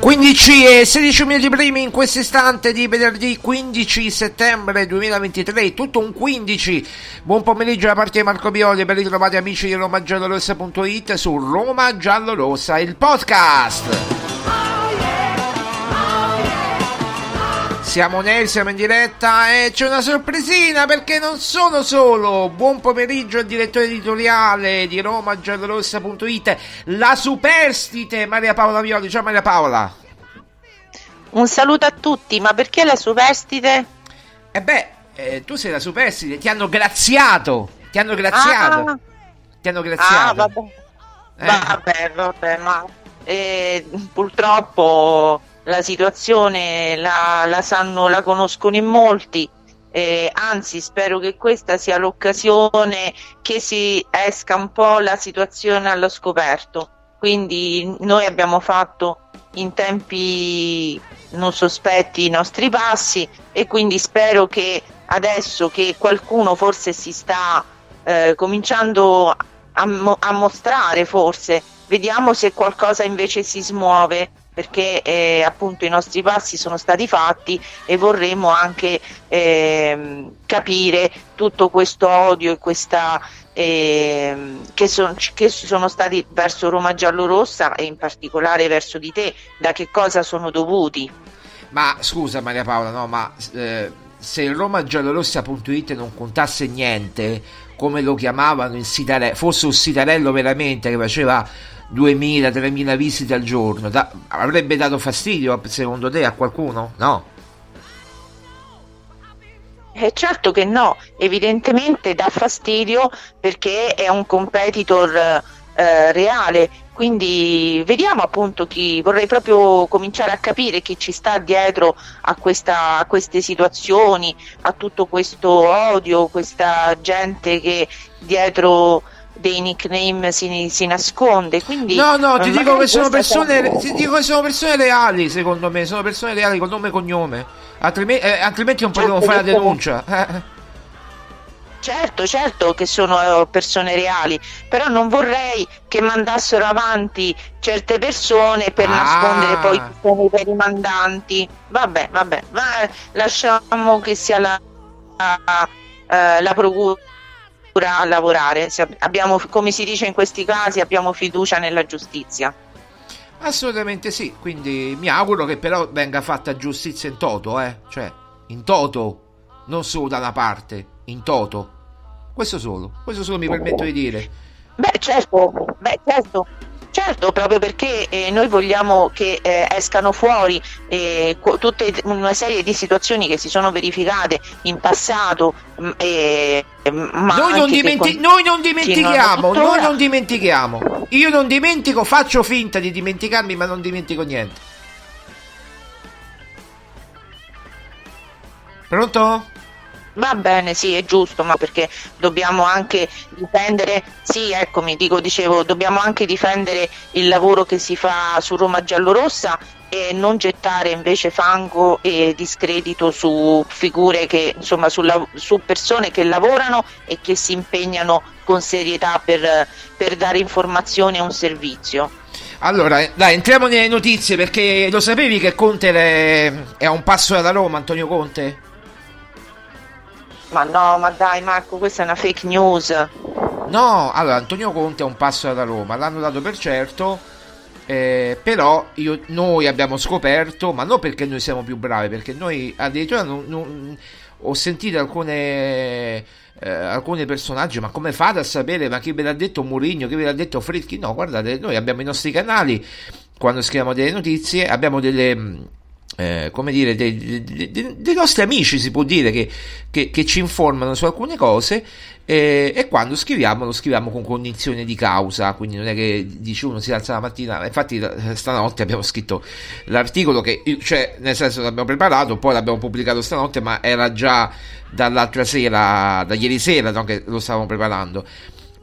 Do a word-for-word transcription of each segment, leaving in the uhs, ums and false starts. quindici e sedici minuti primi in questo istante di venerdì quindici settembre duemilaventitré, tutto un quindici. Buon pomeriggio da parte di Marco Bioli, ben ritrovati amici di Roma Giallorossa punto it su Roma Giallorossa, il podcast. Siamo nel, siamo in diretta e c'è una sorpresina perché non sono solo. Buon pomeriggio al direttore editoriale di Roma Giallorossa punto it, la superstite Maria Paola Bioli. Ciao Maria Paola. Un saluto a tutti, ma perché la superstite? E eh beh, eh, tu sei la superstite, ti hanno graziato, ti hanno graziato, ah, ti hanno graziato. Ah, vabbè, eh. vabbè, vabbè, ma eh, purtroppo la situazione la, la sanno, la conoscono in molti, eh, anzi spero che questa sia l'occasione che si esca un po' la situazione allo scoperto, quindi noi abbiamo fatto in tempi non sospetti i nostri passi e quindi spero che adesso che qualcuno forse si sta eh, cominciando a, mo- a mostrare, forse vediamo se qualcosa invece si smuove perché eh, appunto i nostri passi sono stati fatti e vorremmo anche eh, capire tutto questo odio e questa eh, che, son, che sono stati verso Roma Giallorossa e in particolare verso di te, da che cosa sono dovuti. Ma scusa Maria Paola, no, ma eh, se il Roma Giallorossa punto it non contasse niente, come lo chiamavano, in Sitarello, fosse un sitarello veramente che faceva duemila tremila visite al giorno, da, avrebbe dato fastidio secondo te a qualcuno? No, eh, certo che no, evidentemente dà fastidio perché è un competitor eh, reale, quindi vediamo appunto chi, vorrei proprio cominciare a capire chi ci sta dietro a, questa, a queste situazioni, a tutto questo odio, questa gente che dietro dei nickname si, si nasconde. Quindi no, no, ti dico che sono persone, ti dico che sono persone reali, secondo me sono persone reali con nome e cognome, altrimenti, eh, altrimenti non potevo certo, fare la denuncia. Eh. Certo, certo che sono persone reali, però non vorrei che mandassero avanti certe persone per ah. nascondere poi chi sono i rimandanti. Vabbè, vabbè, ma lasciamo che sia la, la, la procura a lavorare. Abbiamo, come si dice in questi casi, abbiamo fiducia nella giustizia. Assolutamente sì, quindi mi auguro che però venga fatta giustizia in toto, eh? Cioè, in toto, non solo da una parte. In toto, questo solo, questo solo mi permetto di dire. Beh, certo, beh, certo, certo, proprio perché eh, noi vogliamo che eh, escano fuori eh, co- tutta una serie di situazioni che si sono verificate in passato. M- e, ma noi, non dimenti- con- noi non dimentichiamo, noi non dimentichiamo. Io non dimentico, faccio finta di dimenticarmi, ma non dimentico niente. Pronto? Va bene, sì, è giusto, ma perché dobbiamo anche difendere, sì, eccomi, dico, dicevo, dobbiamo anche difendere il lavoro che si fa su Roma Giallorossa e non gettare invece fango e discredito su figure che, insomma, sulla, su persone che lavorano e che si impegnano con serietà per, per dare informazione a un servizio. Allora, dai, entriamo nelle notizie, perché lo sapevi che Conte le... è a un passo dalla Roma, Antonio Conte? Ma no, ma dai Marco, questa è una fake news. No, allora Antonio Conte è un passo dalla Roma, l'hanno dato per certo, eh, però io, noi abbiamo scoperto, ma non perché noi siamo più bravi, perché noi addirittura non, non, ho sentito alcune eh, alcuni personaggi, ma come fate a sapere, ma chi ve l'ha detto Mourinho, chi ve l'ha detto Friedkin? No, guardate, noi abbiamo i nostri canali, quando scriviamo delle notizie abbiamo delle... Eh, come dire, dei, dei, dei, dei nostri amici, si può dire, che, che, che ci informano su alcune cose, eh, e quando scriviamo lo scriviamo con cognizione di causa, quindi non è che dice uno si alza la mattina. Infatti stanotte abbiamo scritto l'articolo che, cioè, nel senso, l'abbiamo preparato, poi l'abbiamo pubblicato stanotte, ma era già dall'altra sera, da ieri sera, no, che lo stavamo preparando.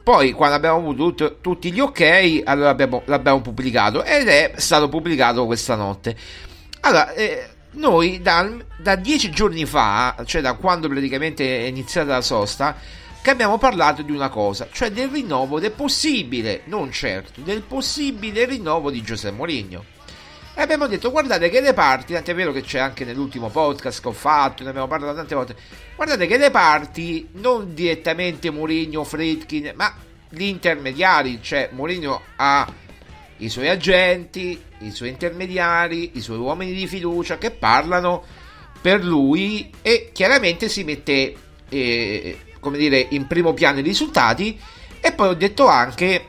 Poi quando abbiamo avuto tutto, tutti gli ok, allora abbiamo, l'abbiamo pubblicato ed è stato pubblicato questa notte. Allora, eh, noi da, da dieci giorni fa, cioè da quando praticamente è iniziata la sosta, che abbiamo parlato di una cosa, cioè del rinnovo, del possibile, non certo, del possibile rinnovo di José Mourinho. E abbiamo detto, guardate che le parti, tant'è vero che c'è anche nell'ultimo podcast che ho fatto, ne abbiamo parlato tante volte, guardate che le parti, non direttamente Mourinho, Friedkin, ma gli intermediari, cioè Mourinho ha... i suoi agenti, i suoi intermediari, i suoi uomini di fiducia che parlano per lui e chiaramente si mette, eh, come dire, in primo piano i risultati. E poi ho detto anche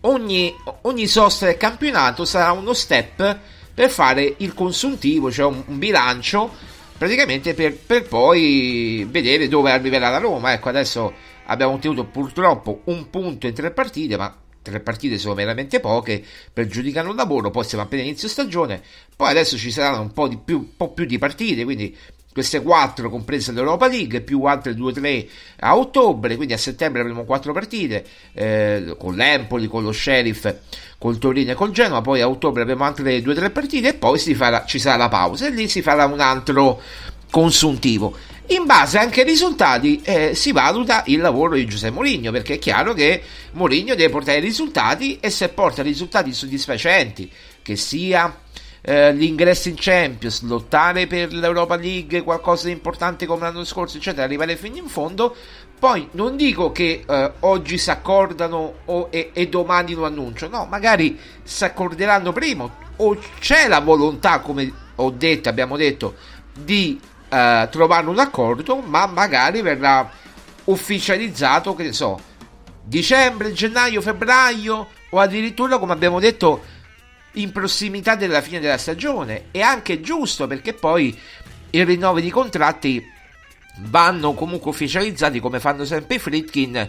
ogni, ogni sosta del campionato sarà uno step per fare il consuntivo, cioè un, un bilancio praticamente per, per poi vedere dove arriverà la Roma. Ecco, adesso abbiamo ottenuto purtroppo un punto in tre partite, ma tre partite sono veramente poche per giudicare un lavoro, poi siamo appena inizio stagione, poi adesso ci saranno un po' di più, un po' più di partite, quindi queste quattro comprese l'Europa League, più altre due tre a ottobre, quindi a settembre avremo quattro partite, eh, con l'Empoli, con lo Sheriff, col Torino e col Genoa, poi a ottobre avremo altre due tre partite e poi si farà, ci sarà la pausa e lì si farà un altro consuntivo. In base anche ai risultati eh, si valuta il lavoro di José Mourinho, perché è chiaro che Mourinho deve portare risultati e se porta risultati soddisfacenti che sia eh, l'ingresso in Champions, lottare per l'Europa League, qualcosa di importante come l'anno scorso, eccetera, arrivare fino in fondo. Poi non dico che eh, oggi si accordano o, e, e domani lo annuncio, no, magari si accorderanno prima, o c'è la volontà, come ho detto, abbiamo detto, di eh, trovare un accordo, ma magari verrà ufficializzato, che ne so, dicembre, gennaio, febbraio, o addirittura, come abbiamo detto, in prossimità della fine della stagione. È anche giusto, perché poi i rinnovi di contratti vanno comunque ufficializzati, come fanno sempre i Friedkin,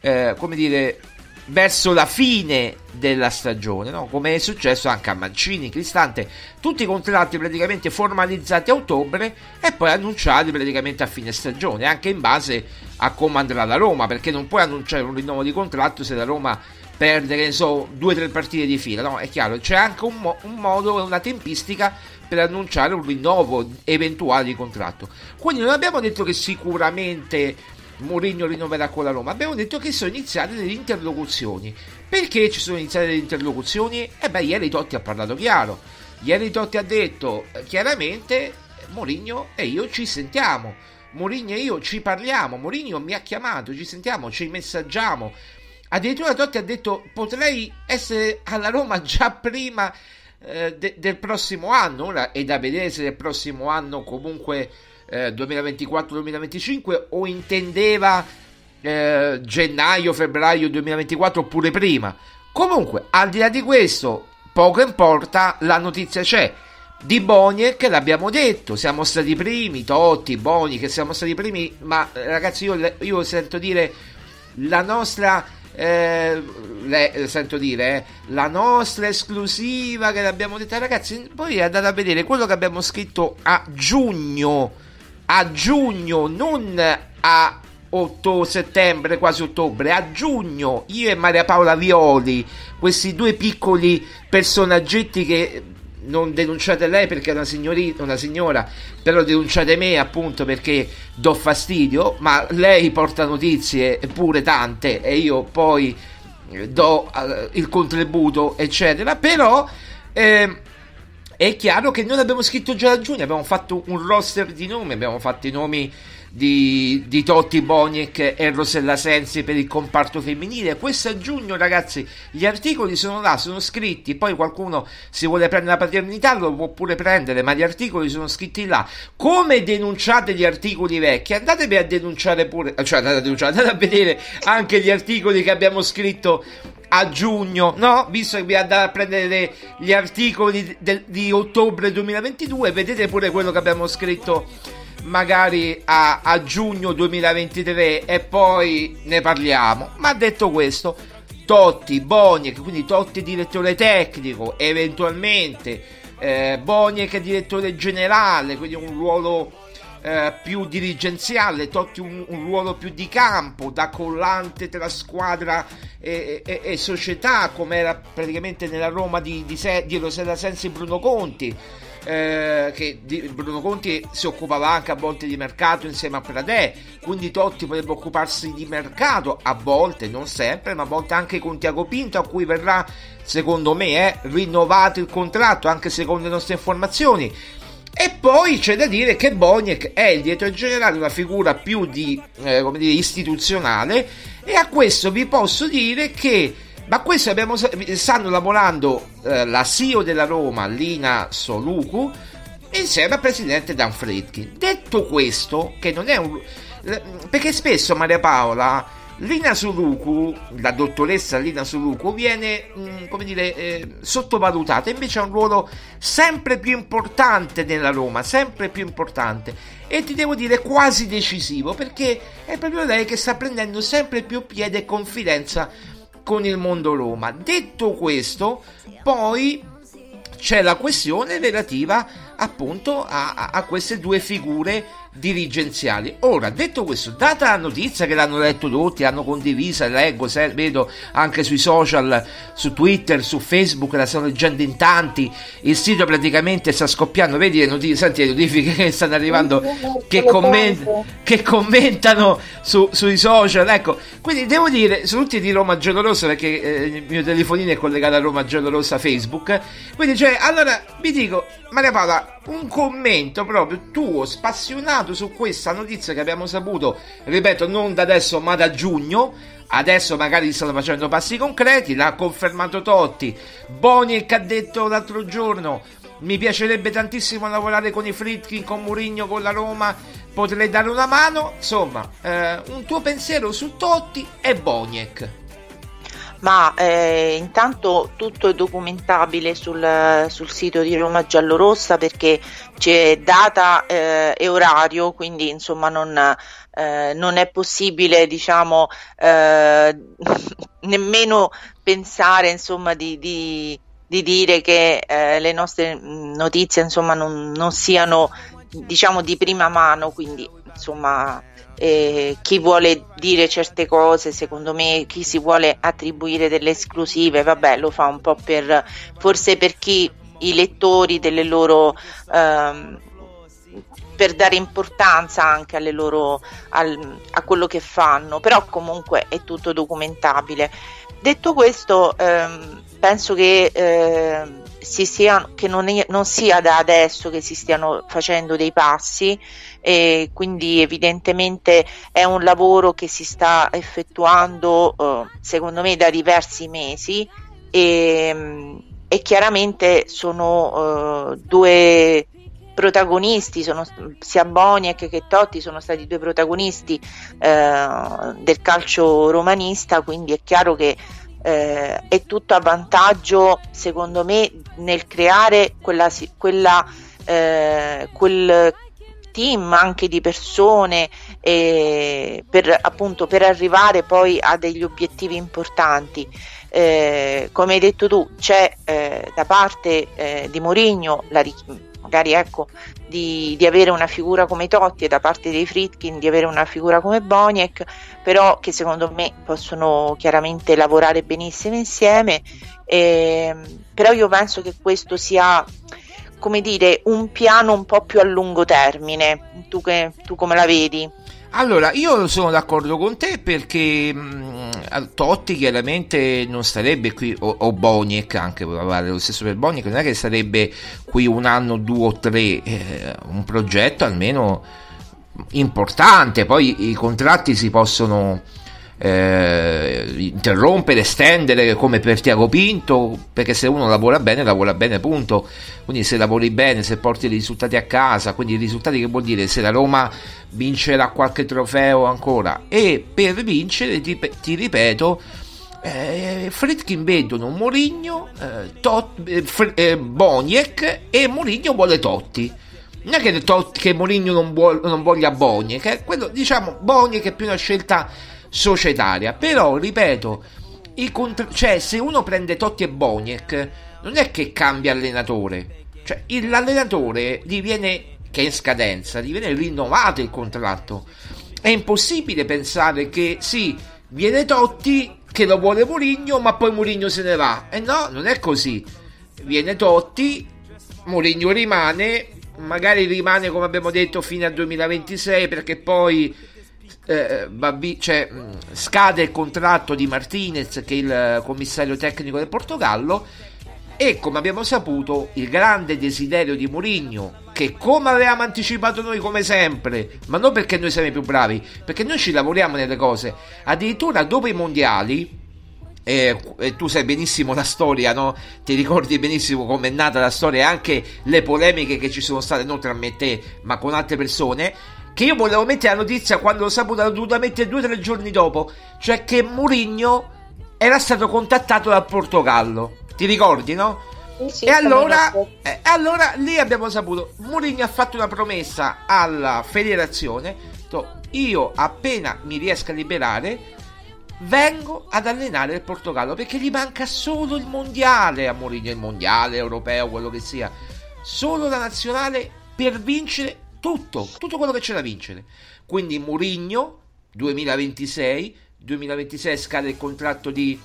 eh, come dire, verso la fine della stagione, no? Come è successo anche a Mancini, Cristante, tutti i contratti praticamente formalizzati a ottobre e poi annunciati praticamente a fine stagione, anche in base a come andrà la Roma, perché non puoi annunciare un rinnovo di contratto se la Roma perde, che ne so, due o tre partite di fila, no? È chiaro, c'è anche un, mo- un modo, una tempistica per annunciare un rinnovo eventuale di contratto. Quindi non abbiamo detto che sicuramente Mourinho rinnoverà con la Roma, abbiamo detto che sono iniziate delle interlocuzioni. Perché ci sono iniziate delle interlocuzioni? E beh, ieri Totti ha parlato chiaro, ieri Totti ha detto chiaramente: Mourinho e io ci sentiamo, Mourinho e io ci parliamo, Mourinho mi ha chiamato, ci sentiamo, ci messaggiamo. Addirittura Totti ha detto: potrei essere alla Roma già prima De, del prossimo anno. Ora è da vedere se del prossimo anno, comunque eh, duemilaventiquattro duemilaventicinque, o intendeva eh, gennaio febbraio duemilaventiquattro oppure prima. Comunque, al di là di questo, poco importa, la notizia c'è di Boniek, l'abbiamo detto, siamo stati primi, Totti, Boniek, che siamo stati primi, ma ragazzi, io, io sento dire la nostra Eh, le, sento dire eh, la nostra esclusiva che l'abbiamo detta, ragazzi. Poi andate a vedere quello che abbiamo scritto a giugno, a giugno, non a otto settembre, quasi ottobre, a giugno, io e Maria Paola Bioli, questi due piccoli personaggetti che non denunciate lei perché è una signorina, una signora, però denunciate me, appunto, perché do fastidio, ma lei porta notizie pure tante e io poi do uh, il contributo, eccetera. Però eh, è chiaro che noi abbiamo scritto già a giugno, abbiamo fatto un roster di nomi, abbiamo fatto i nomi di, di Totti, Boniek e Rosella Sensi per il comparto femminile. Questo a giugno, ragazzi, gli articoli sono là, sono scritti. Poi qualcuno, se vuole prendere la paternità, lo può pure prendere, ma gli articoli sono scritti là. Come denunciate gli articoli vecchi? Andatevi a denunciare pure, cioè andate a denunciare, andate a vedere anche gli articoli che abbiamo scritto a giugno, no? Visto che vi andate a prendere le, gli articoli de, di ottobre duemilaventidue, vedete pure quello che abbiamo scritto magari a, a giugno duemilaventitré e poi ne parliamo. Ma detto questo, Totti, Boniek, quindi Totti direttore tecnico, eventualmente eh, Boniek direttore generale, quindi un ruolo eh, più dirigenziale, Totti un, un ruolo più di campo, da collante tra squadra e, e, e società, come era praticamente nella Roma di, di, Se, di Rosella Sensi e Bruno Conti. Eh, che di, Bruno Conti si occupava anche a volte di mercato insieme a Pradè, quindi Totti potrebbe occuparsi di mercato a volte, non sempre, ma a volte anche con Tiago Pinto, a cui verrà, secondo me, eh, rinnovato il contratto, anche secondo le nostre informazioni. E poi c'è da dire che Boniek è il direttore generale, una figura più di eh, come dire, istituzionale, e a questo vi posso dire che, ma questo abbiamo, stanno lavorando eh, la C E O della Roma, Lina Souloukou, insieme al presidente Dan Friedkin. Detto questo, che non è un, perché spesso, Maria Paola, Lina Souloukou, la dottoressa Lina Souloukou, viene mh, come dire eh, sottovalutata, invece ha un ruolo sempre più importante nella Roma, sempre più importante, e ti devo dire quasi decisivo, perché è proprio lei che sta prendendo sempre più piede e confidenza con il mondo Roma. Detto questo, poi c'è la questione relativa appunto a, a queste due figure dirigenziali. Ora, detto questo, data la notizia che l'hanno letto tutti, l'hanno condivisa, leggo, se, vedo anche sui social, su Twitter, su Facebook, la stanno leggendo in tanti, il sito praticamente sta scoppiando, vedi le notifiche, senti le notifiche che stanno arrivando, che, comment- che commentano su, sui social, ecco, quindi devo dire, sono tutti di Roma Giallorossa, perché eh, il mio telefonino è collegato a Roma Giallorossa Facebook, quindi cioè, allora vi dico, Maria Paola, un commento proprio tuo, spassionato su questa notizia che abbiamo saputo, ripeto, non da adesso ma da giugno. Adesso magari stanno facendo passi concreti, l'ha confermato Totti, Boniek ha detto l'altro giorno mi piacerebbe tantissimo lavorare con i Friedkin, con Mourinho, con la Roma, potrei dare una mano, insomma eh, un tuo pensiero su Totti e Boniek. Ma eh, intanto tutto è documentabile sul, sul sito di Roma Giallorossa, perché c'è data eh, e orario, quindi insomma non, eh, non è possibile, diciamo, eh, nemmeno pensare insomma di, di, di dire che eh, le nostre notizie insomma non, non siano, diciamo, di prima mano, quindi insomma eh, chi vuole dire certe cose, secondo me, chi si vuole attribuire delle esclusive, vabbè, lo fa un po' per, forse per chi i lettori delle loro ehm, per dare importanza anche alle loro al, a quello che fanno, però comunque è tutto documentabile. Detto questo, ehm, penso che eh, si sia, che non, è, non sia da adesso che si stiano facendo dei passi, e quindi evidentemente è un lavoro che si sta effettuando eh, secondo me da diversi mesi, e, e chiaramente sono eh, due protagonisti, sono, sia Boniek che Totti sono stati due protagonisti eh, del calcio romanista, quindi è chiaro che Eh, è tutto a vantaggio, secondo me, nel creare quella, quella, eh, quel team anche di persone eh, per, appunto, per arrivare poi a degli obiettivi importanti. Eh, come hai detto tu, c'è eh, da parte eh, di Mourinho la richiesta, magari ecco, di, di avere una figura come Totti, e da parte dei Friedkin di avere una figura come Boniek, però che secondo me possono chiaramente lavorare benissimo insieme, eh, però io penso che questo sia, come dire, un piano un po' più a lungo termine. Tu, che, tu come la vedi? Allora, io sono d'accordo con te, perché mh, Totti chiaramente non starebbe qui, o, o Boniek anche, vale lo stesso per Boniek, non è che sarebbe qui un anno, due o tre, eh, un progetto almeno importante, poi i contratti si possono eh, interrompere, estendere, come per Tiago Pinto, perché se uno lavora bene, lavora bene, punto. Quindi se lavori bene, se porti i risultati a casa, quindi i risultati che vuol dire se la Roma vincerà qualche trofeo ancora, e per vincere, ti, ti ripeto, eh, Friedkin vedono Mourinho, eh, Tot, eh, Fr- eh, Boniek, e Mourinho vuole Totti. Non è che, Tot, che Mourinho non, vuol, non voglia Boniek, eh, quello, diciamo, Boniek è più una scelta societaria, però ripeto, i contra- cioè se uno prende Totti e Boniek non è che cambia allenatore, cioè l'allenatore diviene, che è in scadenza, diviene rinnovato il contratto. È impossibile pensare che sì, viene Totti che lo vuole Mourinho, ma poi Mourinho se ne va. E eh no, non è così. Viene Totti, Mourinho rimane, magari rimane, come abbiamo detto, fino al duemilaventisei, perché poi eh, babbi, cioè, scade il contratto di Martinez, che è il commissario tecnico del Portogallo. E come abbiamo saputo, il grande desiderio di Mourinho, che come avevamo anticipato noi come sempre, ma non perché noi siamo più bravi, perché noi ci lavoriamo nelle cose, addirittura dopo i mondiali, eh, e tu sai benissimo la storia, no? Ti ricordi benissimo come è nata la storia e anche le polemiche che ci sono state, non tra me e te, ma con altre persone, che io volevo mettere la notizia, quando l'ho saputa l'ho dovuta mettere due o tre giorni dopo, cioè che Mourinho era stato contattato dal Portogallo. Ti ricordi, no? Sì, e allora, eh, allora lì abbiamo saputo, Mourinho ha fatto una promessa alla federazione, io appena mi riesco a liberare vengo ad allenare il Portogallo, perché gli manca solo il mondiale a Mourinho, il mondiale europeo, quello che sia, solo la nazionale per vincere tutto, tutto quello che c'è da vincere. Quindi Mourinho duemilaventisei scade il contratto di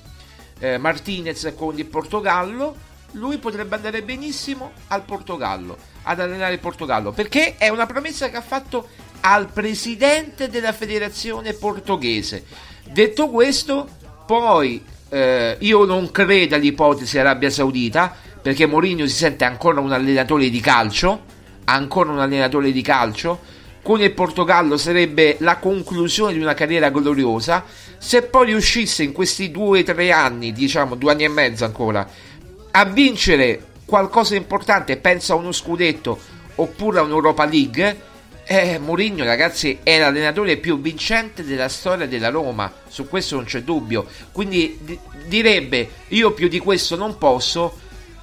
eh, Martinez con il Portogallo. Lui potrebbe andare benissimo al Portogallo, ad allenare il Portogallo, perché è una promessa che ha fatto al presidente della federazione portoghese. Detto questo, poi eh, io non credo all'ipotesi Arabia Saudita, perché Mourinho si sente ancora un allenatore di calcio, ancora un allenatore di calcio. Con il Portogallo sarebbe la conclusione di una carriera gloriosa. Se poi riuscisse in questi due o tre anni, diciamo due anni e mezzo ancora, a vincere qualcosa di importante, penso a uno scudetto oppure a un'Europa League, eh, Mourinho, ragazzi, è l'allenatore più vincente della storia della Roma, su questo non c'è dubbio. Quindi d- direbbe io più di questo non posso,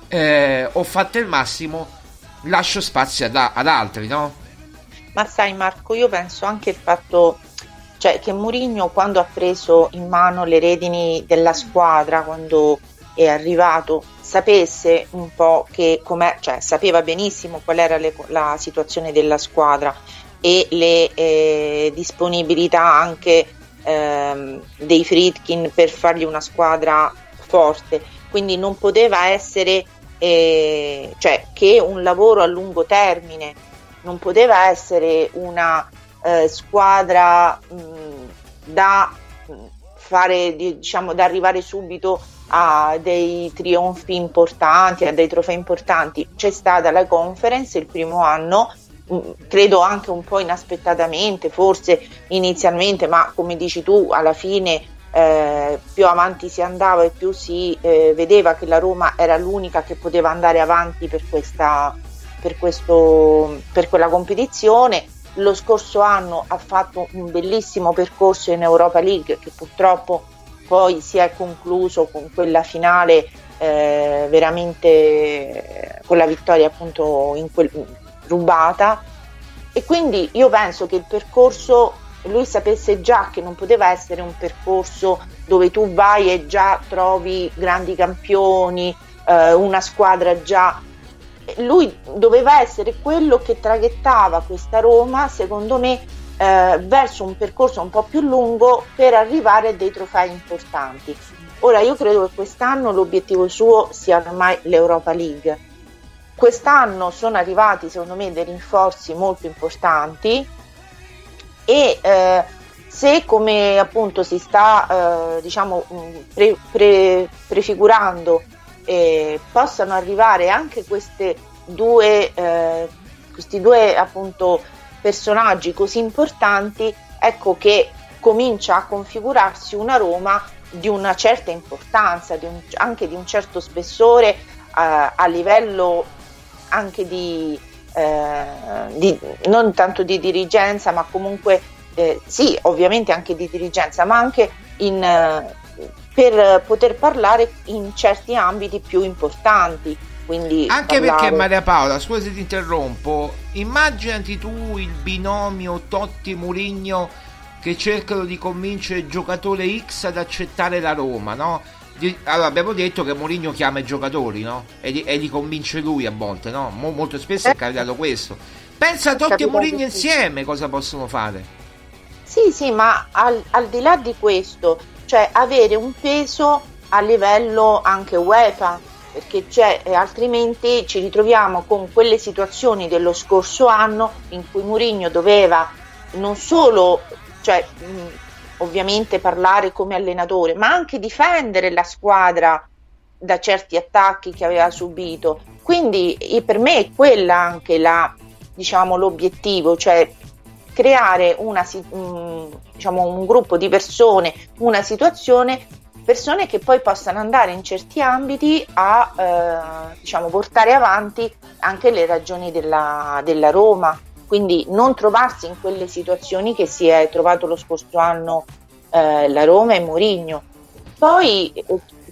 eh, ho fatto il massimo, lascio spazio ad, ad altri, no? Ma sai Marco, io penso anche il fatto, cioè, che Mourinho quando ha preso in mano le redini della squadra, quando è arrivato, sapesse un po' che com'è, cioè sapeva benissimo qual era le, la situazione della squadra e le eh, disponibilità anche ehm, dei Friedkin per fargli una squadra forte, quindi non poteva essere eh, cioè che un lavoro a lungo termine, non poteva essere una eh, squadra mh, da fare, diciamo, da arrivare subito a dei trionfi importanti, a dei trofei importanti. C'è stata la Conference il primo anno, credo anche un po' inaspettatamente, forse inizialmente, ma come dici tu, alla fine eh, più avanti si andava e più si eh, vedeva che la Roma era l'unica che poteva andare avanti per questa, per questo, per quella competizione. Lo scorso anno ha fatto un bellissimo percorso in Europa League, che purtroppo poi si è concluso con quella finale eh, veramente eh, con la vittoria appunto in quel, rubata, e quindi io penso che il percorso, lui sapesse già che non poteva essere un percorso dove tu vai e già trovi grandi campioni, eh, una squadra già, lui doveva essere quello che traghettava questa Roma, secondo me, verso un percorso un po' più lungo per arrivare a dei trofei importanti. Ora io credo che quest'anno l'obiettivo suo sia ormai l'Europa League. Quest'anno sono arrivati secondo me dei rinforzi molto importanti e eh, se come appunto si sta eh, diciamo pre, pre, prefigurando eh, possano arrivare anche queste due eh, questi due appunto personaggi così importanti, ecco che comincia a configurarsi una Roma di una certa importanza, di un, anche di un certo spessore eh, a livello anche di, eh, di non tanto di dirigenza, ma comunque eh, sì, ovviamente anche di dirigenza, ma anche in, eh, per poter parlare in certi ambiti più importanti. Quindi anche parlare. Perché Maria Paola, scusa se ti interrompo, immaginati tu il binomio Totti-Mourinho che cercano di convincere il giocatore X ad accettare la Roma, no? Allora, abbiamo detto che Mourinho chiama i giocatori, no? E li, e li convince lui a volte, no? Molto spesso è capitato questo. Pensa a Totti e Mourinho insieme cosa possono fare. Sì, sì, ma al, al di là di questo, cioè avere un peso a livello anche UEFA, perché c'è, eh, altrimenti ci ritroviamo con quelle situazioni dello scorso anno in cui Mourinho doveva non solo, cioè, mh, ovviamente parlare come allenatore, ma anche difendere la squadra da certi attacchi che aveva subito. Quindi eh, per me è quella anche la, diciamo, l'obiettivo, cioè creare una, mh, diciamo, un gruppo di persone, una situazione, persone che poi possano andare in certi ambiti a eh, diciamo portare avanti anche le ragioni della, della Roma, quindi non trovarsi in quelle situazioni che si è trovato lo scorso anno eh, la Roma e Mourinho. Poi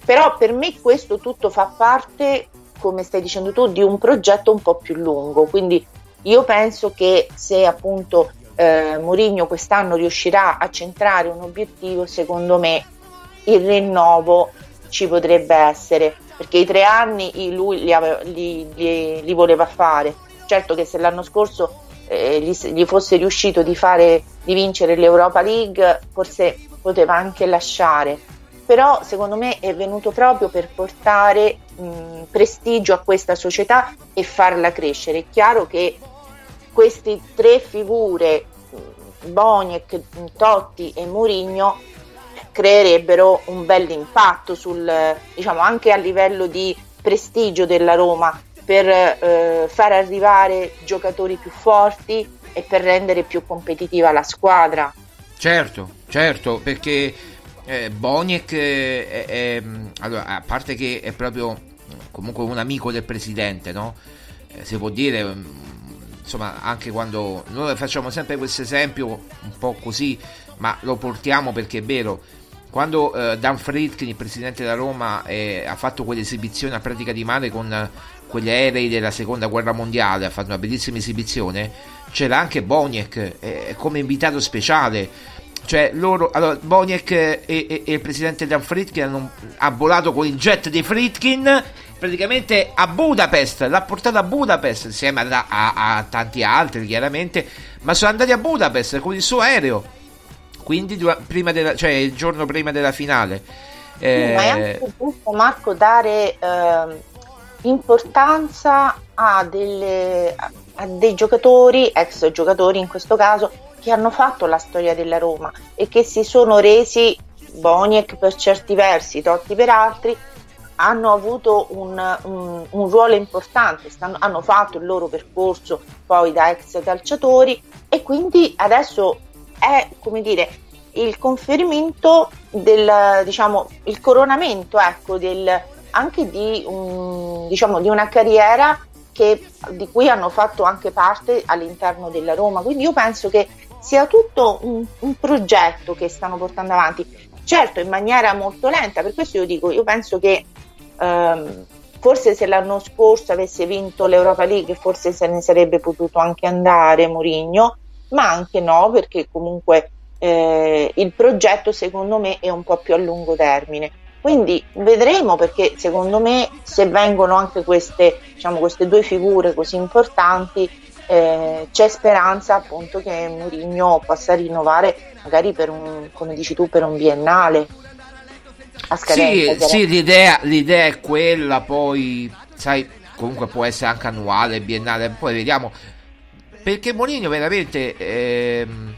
però per me questo tutto fa parte, come stai dicendo tu, di un progetto un po' più lungo, quindi io penso che se appunto eh, Mourinho quest'anno riuscirà a centrare un obiettivo, secondo me il rinnovo ci potrebbe essere, perché i tre anni lui li, aveva, li, li, li voleva fare. Certo che se l'anno scorso eh, gli, gli fosse riuscito di, fare, di vincere l'Europa League, forse poteva anche lasciare, però secondo me è venuto proprio per portare mh, prestigio a questa società e farla crescere. È chiaro che queste tre figure, Boniek, Totti e Mourinho, creerebbero un bel impatto sul, diciamo, anche a livello di prestigio della Roma, per eh, far arrivare giocatori più forti e per rendere più competitiva la squadra. Certo, certo, perché eh, Boniek è, è, allora, a parte che è proprio comunque un amico del presidente, no? Eh, si può dire, insomma, anche quando noi facciamo sempre questo esempio un po' così, ma lo portiamo perché è vero. Quando eh, Dan Friedkin, il presidente della Roma, eh, ha fatto quell'esibizione a Pratica di Mare con eh, quegli aerei della seconda guerra mondiale, ha fatto una bellissima esibizione, c'era anche Boniek eh, come invitato speciale. Cioè loro, allora, Boniek e, e, e il presidente Dan Friedkin hanno, ha volato con il jet di Friedkin praticamente a Budapest, l'ha portato a Budapest insieme a, a, a tanti altri chiaramente, ma sono andati a Budapest con il suo aereo, quindi dura, prima della, cioè il giorno prima della finale. Eh, ma è anche giusto, Marco, dare eh, importanza a, delle, a dei giocatori, ex giocatori in questo caso, che hanno fatto la storia della Roma e che si sono resi, Boniek per certi versi, Totti per altri, hanno avuto un, un, un ruolo importante, stanno, hanno fatto il loro percorso poi da ex calciatori, e quindi adesso è, come dire, il conferimento del, diciamo, il coronamento, ecco, del, anche di, un, diciamo, di una carriera che, di cui hanno fatto anche parte all'interno della Roma. Quindi io penso che sia tutto un, un progetto che stanno portando avanti, certo in maniera molto lenta, per questo io dico, io penso che Um, forse se l'anno scorso avesse vinto l'Europa League forse se ne sarebbe potuto anche andare Mourinho, ma anche no, perché comunque eh, il progetto secondo me è un po' più a lungo termine, quindi vedremo, perché secondo me se vengono anche queste, diciamo, queste due figure così importanti eh, c'è speranza appunto che Mourinho possa rinnovare magari per un, come dici tu, per un biennale. Scadenza, sì, sì, l'idea, l'idea è quella, poi sai, comunque può essere anche annuale, biennale, poi vediamo, perché Mourinho veramente ehm,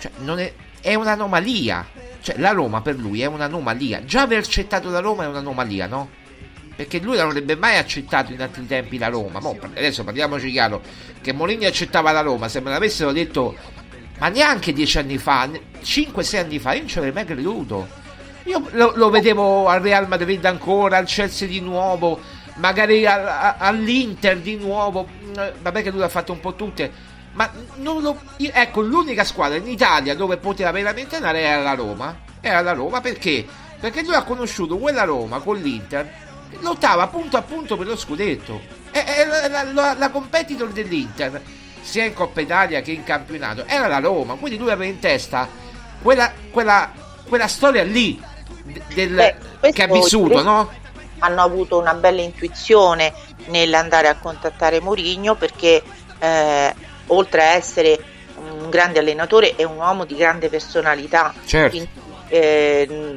cioè, non è, è un'anomalia, cioè la Roma per lui è un'anomalia, già aver accettato la Roma è un'anomalia, no? Perché lui non avrebbe mai accettato in altri tempi la Roma. Mo, adesso parliamoci chiaro, che Mourinho accettava la Roma, se me l'avessero detto ma neanche dieci anni fa, cinque sei anni fa, io non ci avrei mai creduto. Io lo, lo vedevo al Real Madrid ancora, al Chelsea di nuovo, magari al, a, all'Inter di nuovo, vabbè che lui l'ha fatto un po' tutte, ma non lo, ecco, l'unica squadra in Italia dove poteva veramente andare era la Roma, era la Roma, perché? Perché lui ha conosciuto quella Roma con l'Inter, lottava punto a punto per lo scudetto, era la, la, la competitor dell'Inter, sia in Coppa Italia che in campionato, era la Roma, quindi lui aveva in testa quella, quella, quella storia lì del, Beh, che ha vissuto, no? Hanno avuto una bella intuizione nell'andare a contattare Mourinho, perché eh, oltre a essere un grande allenatore è un uomo di grande personalità. Certo. Quindi, eh,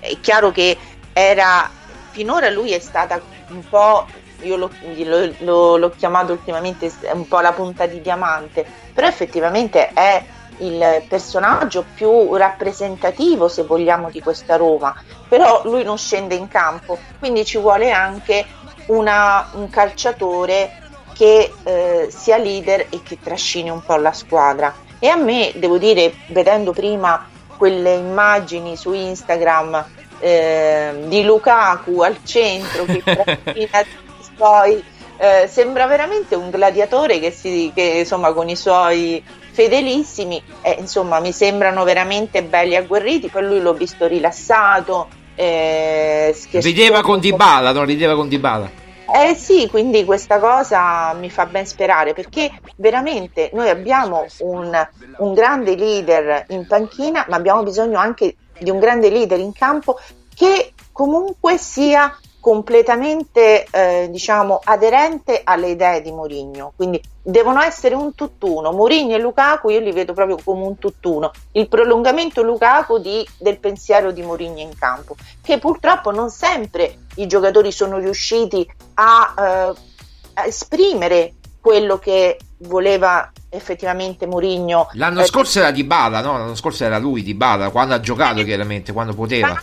è chiaro che era, finora lui è stata un po', io lo, lo, lo, l'ho chiamato ultimamente un po' la punta di diamante, però effettivamente è il personaggio più rappresentativo, se vogliamo, di questa Roma, però lui non scende in campo, quindi ci vuole anche una, un calciatore che eh, sia leader e che trascini un po' la squadra. E a me, devo dire, vedendo prima quelle immagini su Instagram eh, di Lukaku al centro che trascina poi eh, sembra veramente un gladiatore che si che insomma con i suoi fedelissimi, eh, insomma mi sembrano veramente belli agguerriti. Poi lui l'ho visto rilassato, eh, rideva con Dybala, no? Rideva con Dybala. Eh sì, quindi questa cosa mi fa ben sperare, perché veramente noi abbiamo un, un grande leader in panchina, ma abbiamo bisogno anche di un grande leader in campo che comunque sia completamente eh, diciamo aderente alle idee di Mourinho, quindi devono essere un tutt'uno. Mourinho e Lukaku io li vedo proprio come un tutt'uno, il prolungamento Lukaku di, del pensiero di Mourinho in campo, che purtroppo non sempre i giocatori sono riusciti a, eh, a esprimere quello che voleva effettivamente Mourinho. L'anno eh, scorso era Dybala, no? L'anno scorso era lui Dybala, quando ha giocato chiaramente, quando poteva.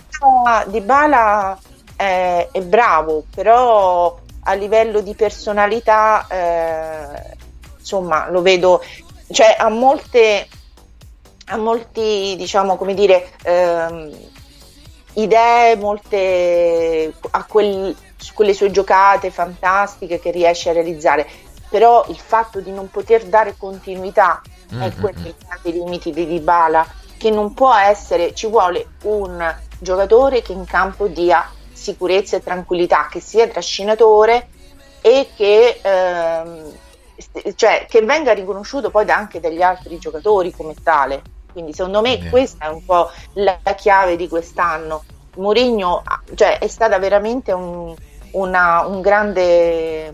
Dybala È, è bravo, però a livello di personalità eh, insomma lo vedo, cioè ha molte ha molti diciamo come dire ehm, idee, molte a quel, quelle sue giocate fantastiche che riesce a realizzare, però il fatto di non poter dare continuità mm-hmm. è quello che ha dei limiti di Dybala, che non può essere, ci vuole un giocatore che in campo dia sicurezza e tranquillità, che sia trascinatore e che, ehm, cioè, che venga riconosciuto poi da, anche dagli altri giocatori come tale. Quindi secondo me yeah. questa è un po' la, la chiave di quest'anno. Mourinho cioè, è stata veramente un, una, un grande,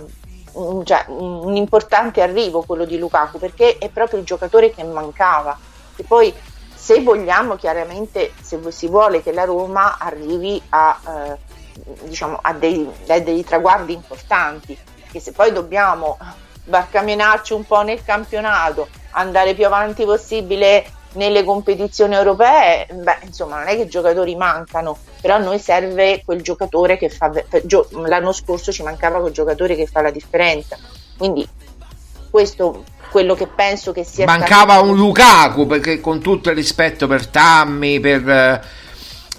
un, cioè, un importante arrivo quello di Lukaku, perché è proprio il giocatore che mancava. E poi se vogliamo chiaramente, se si vuole che la Roma arrivi a... Eh, diciamo ha dei, dei traguardi importanti, che se poi dobbiamo barcamenarci un po' nel campionato, andare più avanti possibile nelle competizioni europee, beh insomma non è che i giocatori mancano, però a noi serve quel giocatore che fa, gio, l'anno scorso ci mancava quel giocatore che fa la differenza, quindi questo quello che penso che sia mancava stato... un Lukaku, perché con tutto il rispetto per Tammy, per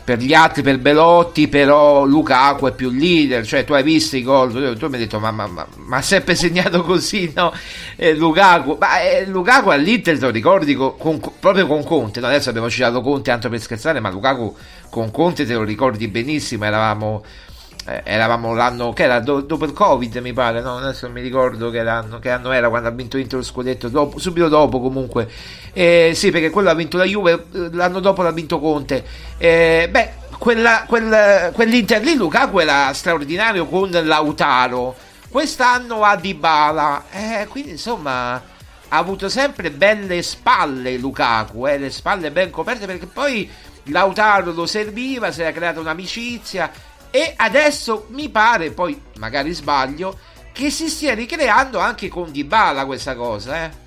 per gli altri, per Belotti, però Lukaku è più leader, cioè tu hai visto i gol, tu, tu mi hai detto ma, ma, ma, ma sempre segnato così, no? Eh, Lukaku, ma eh, Lukaku all'Inter, te lo ricordi, con, con, proprio con Conte, no? Adesso abbiamo citato Conte tanto per scherzare, ma Lukaku con Conte te lo ricordi benissimo, eravamo, eh, eravamo l'anno, che era do, dopo il Covid mi pare, no? Adesso non mi ricordo che anno, che anno era, quando ha vinto l'Inter lo scudetto, dopo, subito dopo comunque. Eh, sì, perché quello ha vinto la Juve, l'anno dopo l'ha vinto Conte. Eh, beh, quella, quel, quell'Inter lì Lukaku era straordinario con Lautaro. Quest'anno ha Dybala. Eh, quindi insomma ha avuto sempre belle spalle Lukaku, eh, le spalle ben coperte, perché poi Lautaro lo serviva, si era creata un'amicizia e adesso mi pare, poi magari sbaglio, che si stia ricreando anche con Dybala questa cosa, eh.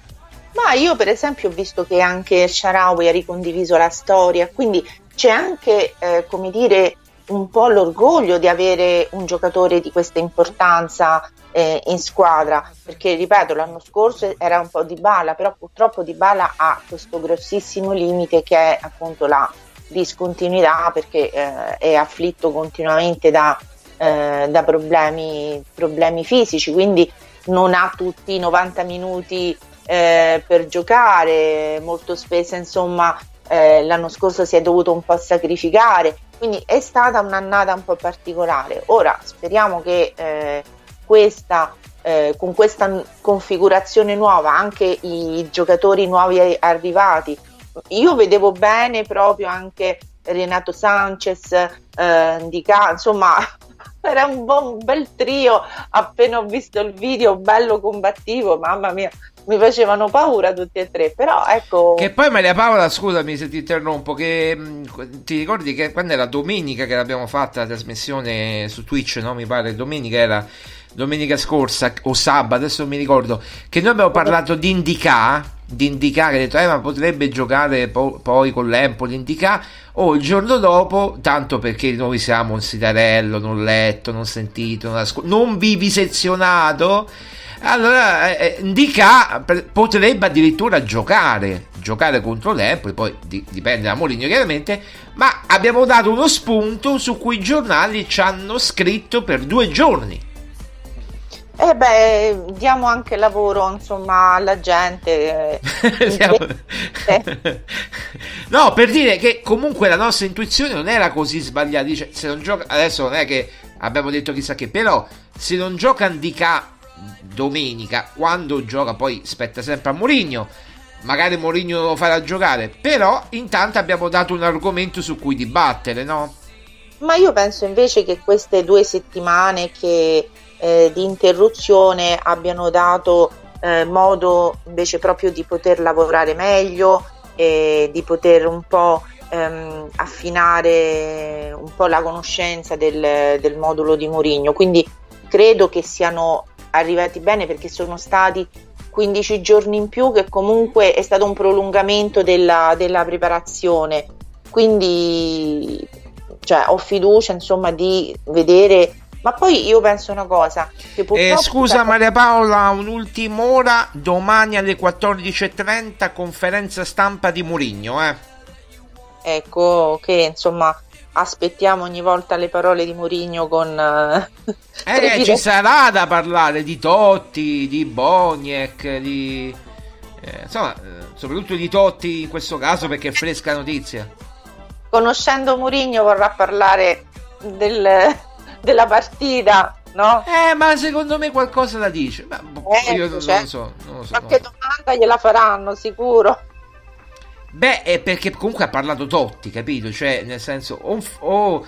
Ma io per esempio ho visto che anche Sharawi ha ricondiviso la storia, quindi c'è anche eh, come dire un po' l'orgoglio di avere un giocatore di questa importanza eh, in squadra, perché ripeto l'anno scorso era un po' Dybala, però purtroppo Dybala ha questo grossissimo limite che è appunto la discontinuità, perché eh, è afflitto continuamente da, eh, da problemi, problemi fisici, quindi non ha tutti i novanta minuti Eh, per giocare, molto spesso insomma eh, l'anno scorso si è dovuto un po' sacrificare, quindi è stata un'annata un po' particolare. Ora speriamo che eh, questa eh, con questa configurazione nuova, anche i giocatori nuovi arrivati, io vedevo bene proprio anche Renato Sanchez, eh, Indica, insomma era un, buon, un bel trio, appena ho visto il video, bello combattivo, mamma mia, mi facevano paura tutti e tre, però ecco... Che poi Maria Paola, scusami se ti interrompo, che mh, ti ricordi che quando era domenica che l'abbiamo fatta la trasmissione su Twitch, no? Mi pare domenica era, domenica scorsa o sabato, adesso non mi ricordo, che noi abbiamo parlato di Indica, di Indica, che ha detto eh, ma potrebbe giocare po- poi con l'Empoli Indica, o il giorno dopo, tanto perché noi siamo un sitarello, non letto, non sentito, non, ascol- non vivisezionato... Allora, eh, Indica potrebbe addirittura giocare, giocare contro l'Empoli, poi di, dipende da Mourinho chiaramente, ma abbiamo dato uno spunto su cui i giornali ci hanno scritto per due giorni. E eh beh, diamo anche lavoro insomma alla gente. Siamo... eh. No, per dire che comunque la nostra intuizione non era così sbagliata. Dice, se non gioca, adesso non è che abbiamo detto chissà che, però se non gioca Indica domenica, quando gioca poi spetta sempre a Mourinho, magari Mourinho lo farà giocare, però intanto abbiamo dato un argomento su cui dibattere, no? Ma io penso invece che queste due settimane che, eh, di interruzione abbiano dato eh, modo invece proprio di poter lavorare meglio e di poter un po' ehm, affinare un po' la conoscenza del, del modulo di Mourinho. Quindi credo che siano arrivati bene, perché sono stati quindici giorni in più, che comunque è stato un prolungamento della, della preparazione. Quindi cioè, ho fiducia insomma di vedere. Ma poi io penso una cosa che eh, scusa Maria Paola, un'ultima ora, domani alle quattordici e trenta conferenza stampa di Mourinho, eh. Ecco che insomma aspettiamo ogni volta le parole di Mourinho con uh, eh, ci sarà da parlare di Totti, di Boniek, di eh, insomma soprattutto di Totti in questo caso, perché è fresca notizia. Conoscendo Mourinho vorrà parlare del, della partita, no? Eh, ma secondo me qualcosa la dice. Ma, eh, io cioè, non lo so, non lo so. Qualche no. domanda gliela faranno sicuro. Beh, è perché comunque ha parlato Totti, capito? Cioè, nel senso, o, o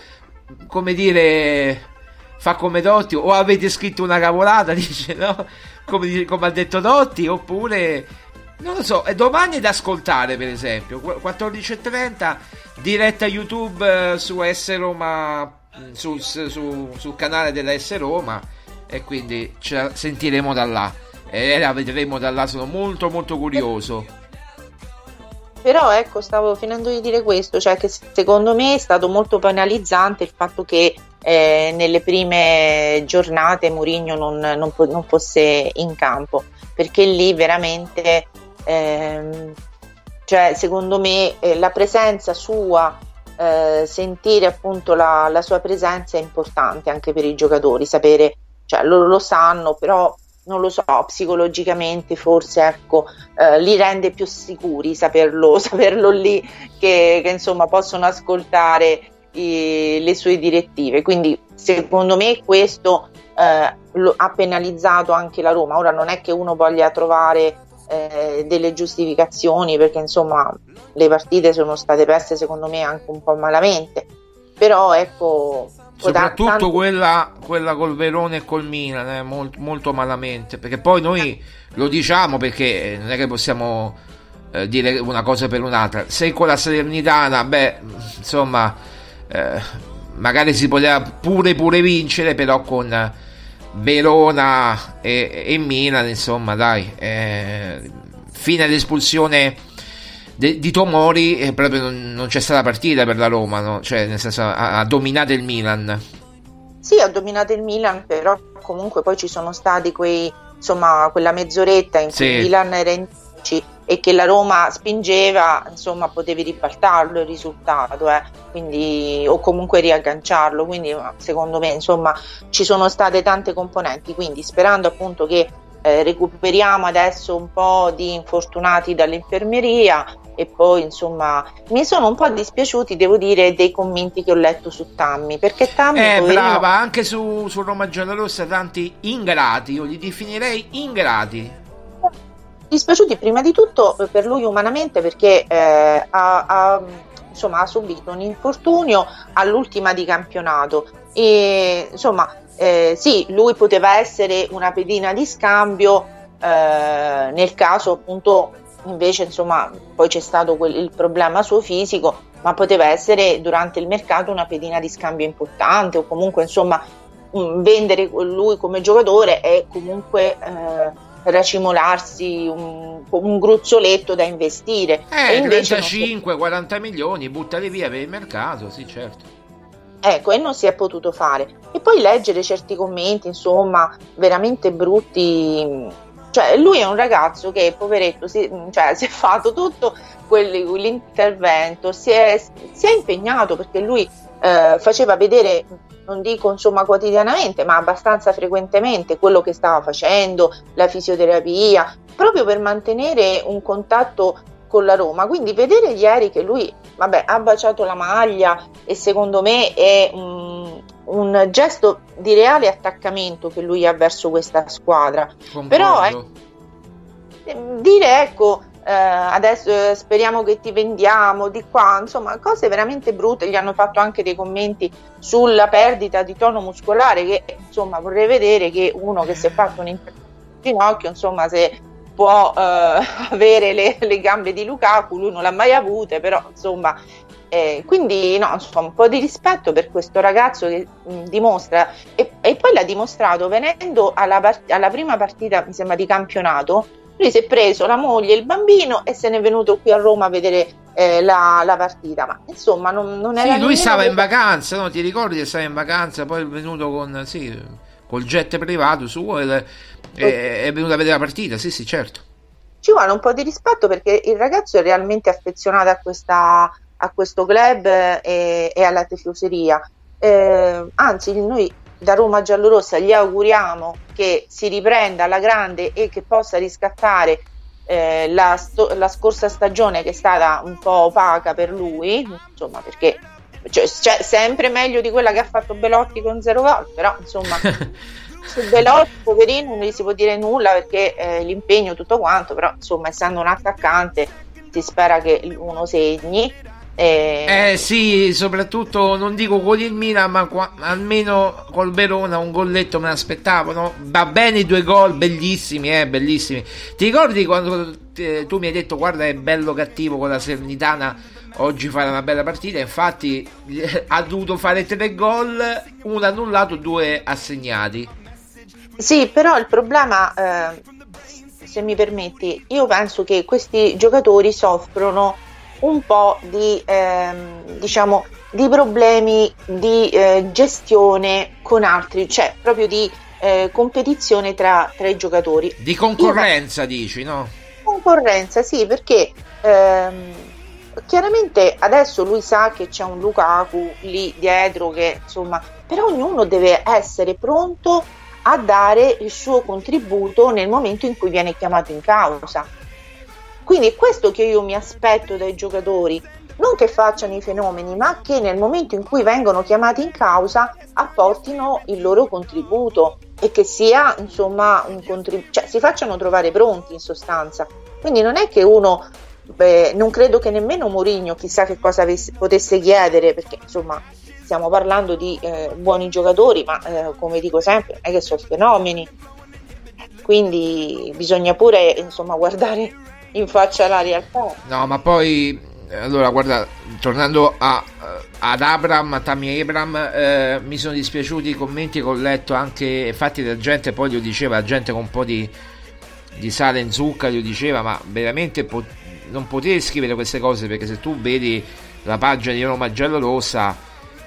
come dire, fa come Totti, o avete scritto una cavolata, dice, no? Come, dice, come ha detto Totti, oppure... non lo so, e domani è da ascoltare, per esempio, quattordici e trenta, diretta YouTube su S Roma, su, su, sul canale della S Roma, e quindi ce la sentiremo da là, e la vedremo da là, sono molto molto curioso. Però ecco, stavo finendo di dire questo, cioè che secondo me è stato molto penalizzante il fatto che eh, nelle prime giornate Mourinho non, non, non fosse in campo, perché lì veramente... Eh, cioè secondo me eh, la presenza sua, eh, sentire appunto la, la sua presenza è importante anche per i giocatori, sapere, cioè loro lo sanno, però non lo so, psicologicamente forse ecco eh, li rende più sicuri saperlo, saperlo lì che, che insomma possono ascoltare i, le sue direttive, quindi secondo me questo eh, lo, ha penalizzato anche la Roma. Ora non è che uno voglia trovare delle giustificazioni, perché insomma le partite sono state perse secondo me anche un po' malamente, però ecco soprattutto tanto... quella, quella col Verona e col Milan eh, molto, molto malamente, perché poi noi lo diciamo, perché non è che possiamo eh, dire una cosa per un'altra. Se con la Salernitana beh insomma eh, magari si poteva pure pure vincere, però con Verona e, e Milan insomma dai eh, fino all'espulsione de, di Tomori eh, proprio non, non c'è stata partita per la Roma, no? Cioè nel senso ha, ha dominato il Milan, sì ha dominato il Milan, però comunque poi ci sono stati quei insomma quella mezz'oretta in cui il sì. Milan era in dieci e che la Roma spingeva, insomma potevi ribaltarlo il risultato eh. Quindi, o comunque riagganciarlo, quindi secondo me insomma ci sono state tante componenti, quindi sperando appunto che eh, recuperiamo adesso un po' di infortunati dall'infermeria, e poi insomma mi sono un po' dispiaciuti devo dire dei commenti che ho letto su Tammy, perché Tammy eh, poverino... brava, anche su, su Roma Giallorossa tanti ingrati, io li definirei ingrati, dispiaciuti prima di tutto per lui umanamente, perché eh, ha, ha, insomma, ha subito un infortunio all'ultima di campionato e insomma eh, sì, lui poteva essere una pedina di scambio eh, nel caso appunto, invece insomma poi c'è stato quel, il problema suo fisico, ma poteva essere durante il mercato una pedina di scambio importante, o comunque insomma mh, vendere lui come giocatore è comunque eh, racimolarsi un, un gruzzoletto da investire eh, e trentacinque quaranta milioni buttali via per il mercato, sì certo ecco, e non si è potuto fare. E poi leggere certi commenti insomma veramente brutti, cioè lui è un ragazzo che poveretto si, cioè, si è fatto tutto quel, l'intervento si è, si è impegnato, perché lui eh, faceva vedere, non dico insomma quotidianamente, ma abbastanza frequentemente quello che stava facendo, la fisioterapia, proprio per mantenere un contatto con la Roma. Quindi vedere ieri che lui vabbè, ha baciato la maglia, e secondo me è un, un gesto di reale attaccamento che lui ha verso questa squadra. Concordo. Però eh, dire ecco eh, adesso eh, speriamo che ti vendiamo di qua, insomma cose veramente brutte. Gli hanno fatto anche dei commenti sulla perdita di tono muscolare, che insomma vorrei vedere che uno che si è fatto un intervento in ginocchio, insomma se può eh, avere le, le gambe di Lukaku, lui non l'ha mai avute, però insomma eh, quindi no, insomma, un po' di rispetto per questo ragazzo che mh, dimostra e, e poi l'ha dimostrato venendo alla, part- alla prima partita, mi sembra, di campionato. Lui si è preso la moglie e il bambino e se n'è venuto qui a Roma a vedere eh, la, la partita, ma insomma non, non era sì, lui stava in vacanza, no? Ti ricordi che stava in vacanza, poi è venuto con sì col jet privato suo e è, è venuto a vedere la partita, sì sì certo. Ci vuole un po' di rispetto perché il ragazzo è realmente affezionato a, questa, a questo club e, e alla tifoseria, eh, anzi noi da Roma Giallorossa gli auguriamo che si riprenda alla grande e che possa riscattare eh, la, sto- la scorsa stagione che è stata un po' opaca per lui, insomma perché... Cioè, cioè sempre meglio di quella che ha fatto Belotti con zero gol, però insomma su Belotti poverino non gli si può dire nulla perché eh, l'impegno tutto quanto, però insomma essendo un attaccante si spera che uno segni e... eh sì, soprattutto non dico con il Milan ma qua, almeno col Verona un golletto me l'aspettavo, no? Va bene i due gol bellissimi, eh, bellissimi. Ti ricordi quando eh, tu mi hai detto guarda è bello cattivo con la Salernitana oggi farà una bella partita, infatti ha dovuto fare tre gol, uno annullato, due assegnati. Sì, però il problema, eh, se mi permetti, io penso che questi giocatori soffrono un po' di eh, diciamo di problemi di eh, gestione con altri, cioè proprio di eh, competizione tra, tra i giocatori. Di concorrenza, io, dici, no? Concorrenza, sì, perché ehm, chiaramente adesso lui sa che c'è un Lukaku lì dietro che insomma, però ognuno deve essere pronto a dare il suo contributo nel momento in cui viene chiamato in causa. Quindi è questo che io mi aspetto dai giocatori, non che facciano i fenomeni, ma che nel momento in cui vengono chiamati in causa apportino il loro contributo e che sia insomma un contributo, cioè si facciano trovare pronti in sostanza. Quindi non è che uno Beh, non credo che nemmeno Mourinho chissà che cosa avesse, potesse chiedere, perché insomma stiamo parlando di eh, buoni giocatori, ma eh, come dico sempre non è che sono fenomeni, quindi bisogna pure insomma guardare in faccia la realtà. No, ma poi allora guarda, tornando a, ad Abraham, a Tammy Abraham, eh, mi sono dispiaciuti i commenti che ho letto, anche infatti la gente poi lo diceva, la gente con un po' di, di sale in zucca lo diceva, ma veramente pot- non potevi scrivere queste cose, perché se tu vedi la pagina di Roma Giallorossa,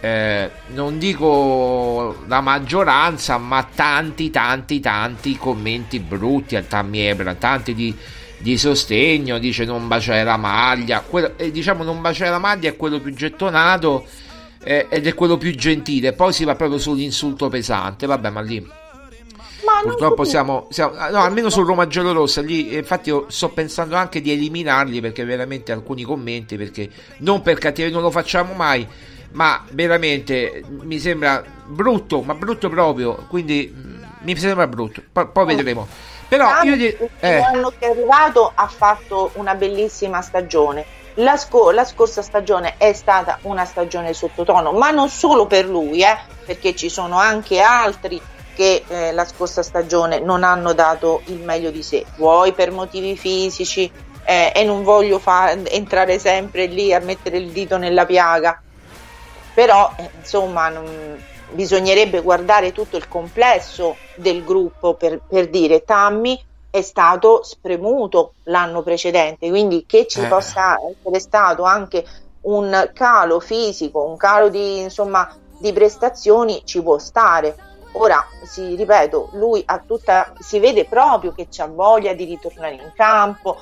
eh, non dico la maggioranza, ma tanti, tanti, tanti commenti brutti a Tammy Abraham, tanti di, di sostegno, dice non baciare la maglia, quello, eh, diciamo non baciare la maglia è quello più gettonato eh, ed è quello più gentile, poi si va proprio sull'insulto pesante, vabbè ma lì... Ma purtroppo siamo, siamo no, almeno sul Roma Giallorossa lì, infatti io sto pensando anche di eliminarli, perché veramente alcuni commenti, perché non per cattiveria, non lo facciamo mai, ma veramente mi sembra brutto, ma brutto proprio, quindi mh, mi sembra brutto, P- poi vedremo. Però io gli, eh. l'anno che è arrivato ha fatto una bellissima stagione. La, sco- la scorsa stagione è stata una stagione sottotono, ma non solo per lui, eh, perché ci sono anche altri che eh, la scorsa stagione non hanno dato il meglio di sé, vuoi per motivi fisici eh, e non voglio fa- entrare sempre lì a mettere il dito nella piaga, però eh, insomma non... bisognerebbe guardare tutto il complesso del gruppo per, per dire Tammy è stato spremuto l'anno precedente, quindi che ci eh. possa essere stato anche un calo fisico, un calo di insomma di prestazioni ci può stare. Ora, si ripeto, lui ha tutta, si vede proprio che c'ha voglia di ritornare in campo,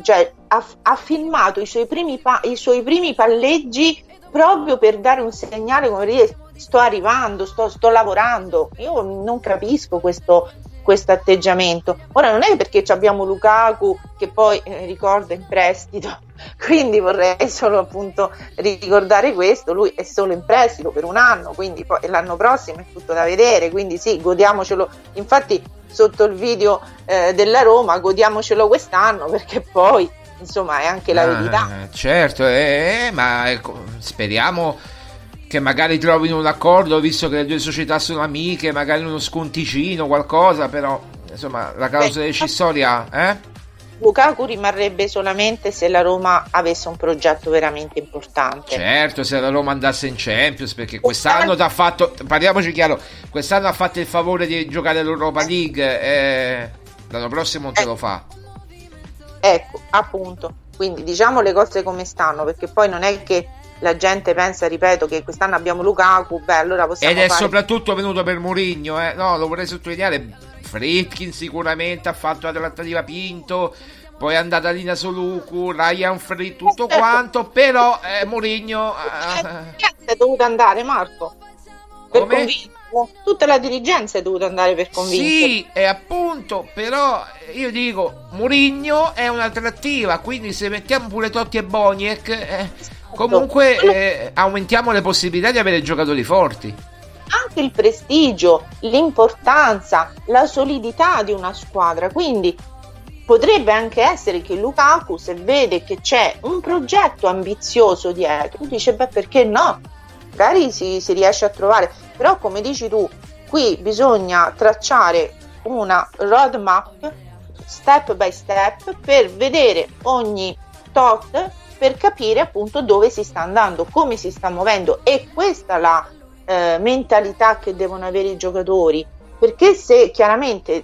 cioè ha, ha filmato i suoi primi pa- i suoi primi palleggi proprio per dare un segnale come dire sto arrivando, sto, sto lavorando. Io non capisco questo questo atteggiamento. Ora non è perché abbiamo Lukaku che poi eh, ricorda in prestito, quindi vorrei solo appunto ricordare questo, lui è solo in prestito per un anno, quindi poi l'anno prossimo è tutto da vedere, quindi sì, godiamocelo, infatti sotto il video eh, della Roma godiamocelo quest'anno perché poi insomma è anche la ah, verità. Certo, eh, ma eh, speriamo che magari trovino un accordo, visto che le due società sono amiche, magari uno sconticino, qualcosa, però insomma la causa decisoria, eh? Lukaku rimarrebbe solamente se la Roma avesse un progetto veramente importante. Certo, se la Roma andasse in Champions, perché quest'anno ha fatto, parliamoci chiaro, quest'anno ha fatto il favore di giocare l'Europa League, eh, l'anno prossimo non te lo fa. Ecco, appunto, quindi diciamo le cose come stanno, perché poi non è che la gente pensa, ripeto, che quest'anno abbiamo Lukaku, beh, allora possiamo ed è fare... soprattutto venuto per Mourinho, eh? No, lo vorrei sottolineare. Friedkin sicuramente ha fatto la trattativa Pinto, poi è andata Lina Souloukou, Ryan Free, tutto quanto, però eh, Mourinho ah... è dovuto andare, Marco, per convincere tutta la dirigenza, è dovuta andare per convincere. Sì, e appunto, però io dico Mourinho è una attrattiva, quindi se mettiamo pure Totti e Boniek, eh, comunque eh, aumentiamo le possibilità di avere giocatori forti. Anche il prestigio, l'importanza, la solidità di una squadra, quindi potrebbe anche essere che Lukaku, se vede che c'è un progetto ambizioso dietro, dice beh, perché no, magari si, si riesce a trovare, però come dici tu, qui bisogna tracciare una roadmap step by step per vedere ogni tot, per capire appunto dove si sta andando, come si sta muovendo, e questa la Eh, mentalità che devono avere i giocatori, perché se chiaramente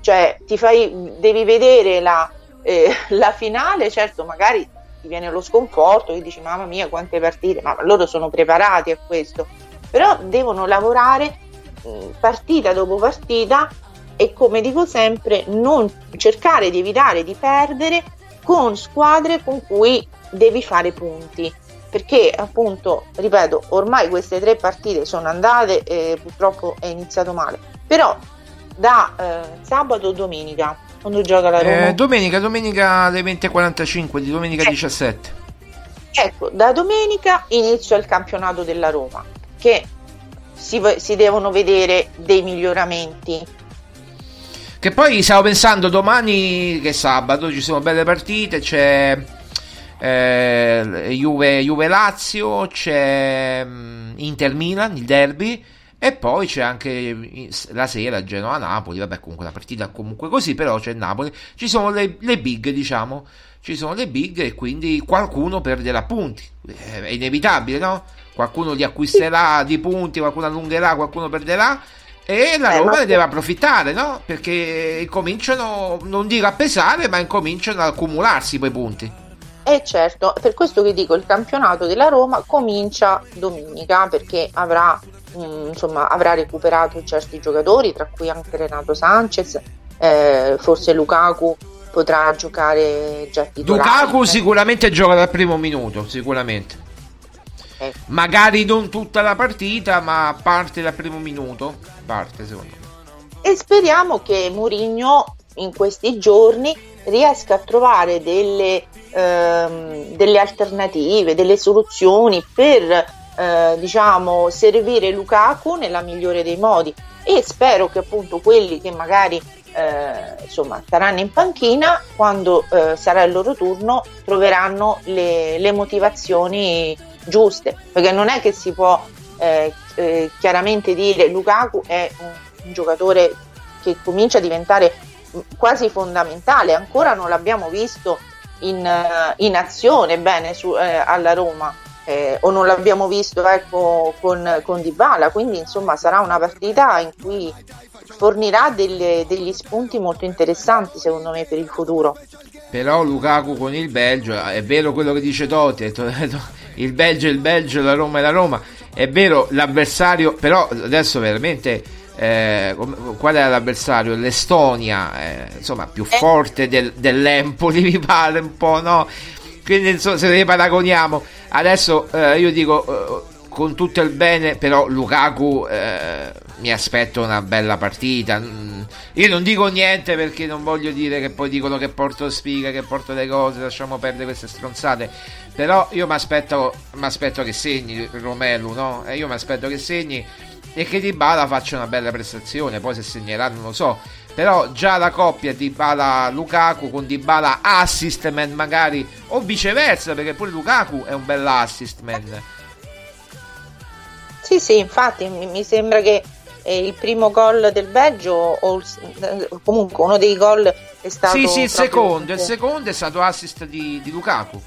cioè ti fai devi vedere la, eh, la finale, certo magari ti viene lo sconforto che dici mamma mia quante partite, ma loro sono preparati a questo, però devono lavorare mh, partita dopo partita, e come dico sempre non cercare di evitare di perdere con squadre con cui devi fare punti, perché appunto, ripeto, ormai queste tre partite sono andate e purtroppo è iniziato male, però da eh, sabato o domenica, quando gioca la Roma? Eh, domenica, domenica alle venti e quarantacinque di domenica eh. diciassette. Ecco, da domenica inizia il campionato della Roma, che si, si devono vedere dei miglioramenti. Che poi stavo pensando, domani che è sabato, ci sono belle partite, c'è... Eh, Juve, Juve Lazio, c'è Inter Milan, il derby, e poi c'è anche la sera Genoa Napoli, vabbè comunque la partita comunque così, però c'è Napoli, ci sono le, le big, diciamo, ci sono le big e quindi qualcuno perderà punti, è inevitabile, no? Qualcuno li acquisterà di punti, qualcuno allungherà, qualcuno perderà, e la eh, Roma ma... ne deve approfittare, no? Perché cominciano, non dico a pesare, ma incominciano ad accumularsi quei punti. E certo, per questo che dico il campionato della Roma comincia domenica, perché avrà mh, insomma avrà recuperato certi giocatori, tra cui anche Renato Sanchez, eh, forse Lukaku potrà giocare già titolare. Lukaku sicuramente gioca dal primo minuto, sicuramente, eh. magari non tutta la partita, ma parte dal primo minuto, parte secondo me. E speriamo che Mourinho in questi giorni riesca a trovare delle Ehm, delle alternative, delle soluzioni per eh, diciamo servire Lukaku nella migliore dei modi, e spero che appunto quelli che magari eh, insomma saranno in panchina quando eh, sarà il loro turno troveranno le, le motivazioni giuste, perché non è che si può eh, eh, chiaramente dire Lukaku è un, un giocatore che comincia a diventare quasi fondamentale, ancora non l'abbiamo visto In, in azione bene su, eh, alla Roma, eh, o non l'abbiamo visto ecco con, con Dybala, quindi insomma sarà una partita in cui fornirà delle, degli spunti molto interessanti secondo me per il futuro. Però Lukaku con il Belgio, è vero quello che dice Totti, il Belgio è il Belgio, la Roma è la Roma, è vero l'avversario, però adesso veramente eh, qual è l'avversario? L'Estonia, eh, insomma più forte del, dell'Empoli mi pare un po', no? Quindi insomma se ne paragoniamo adesso eh, io dico eh, con tutto il bene, però Lukaku eh, mi aspetto una bella partita. Io non dico niente perché non voglio dire che poi dicono che porto sfiga, che porto le cose, lasciamo perdere queste stronzate, però io mi aspetto che segni Romelu, no? Eh, io mi aspetto che segni e che Dybala faccia una bella prestazione, poi se segnerà non lo so, Però già la coppia Dybala-Lukaku con Dybala assist man magari, o viceversa, perché pure Lukaku è un bel assist man. Sì sì, infatti mi, mi sembra che eh, il primo gol del Belgio o eh, comunque uno dei gol è stato sì sì il secondo, il secondo è stato assist di, di Lukaku.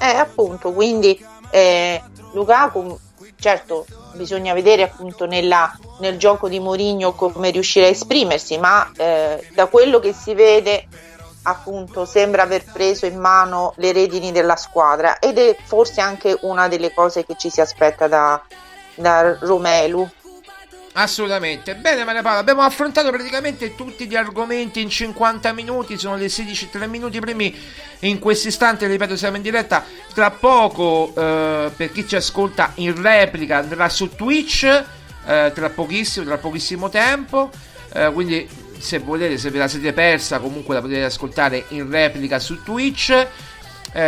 Eh appunto, quindi eh, Lukaku, certo bisogna vedere appunto nella, nel gioco di Mourinho come riuscirà a esprimersi, ma eh, da quello che si vede appunto sembra aver preso in mano le redini della squadra, ed è forse anche una delle cose che ci si aspetta da, da Romelu. Assolutamente. Bene Maria Paola, abbiamo affrontato praticamente tutti gli argomenti in cinquanta minuti, sono le sedici e tre minuti primi in quest'istante, ripeto siamo in diretta, tra poco eh, per chi ci ascolta in replica andrà su Twitch eh, tra pochissimo, tra pochissimo tempo, eh, quindi se volete, se ve la siete persa comunque la potete ascoltare in replica su Twitch. Eh,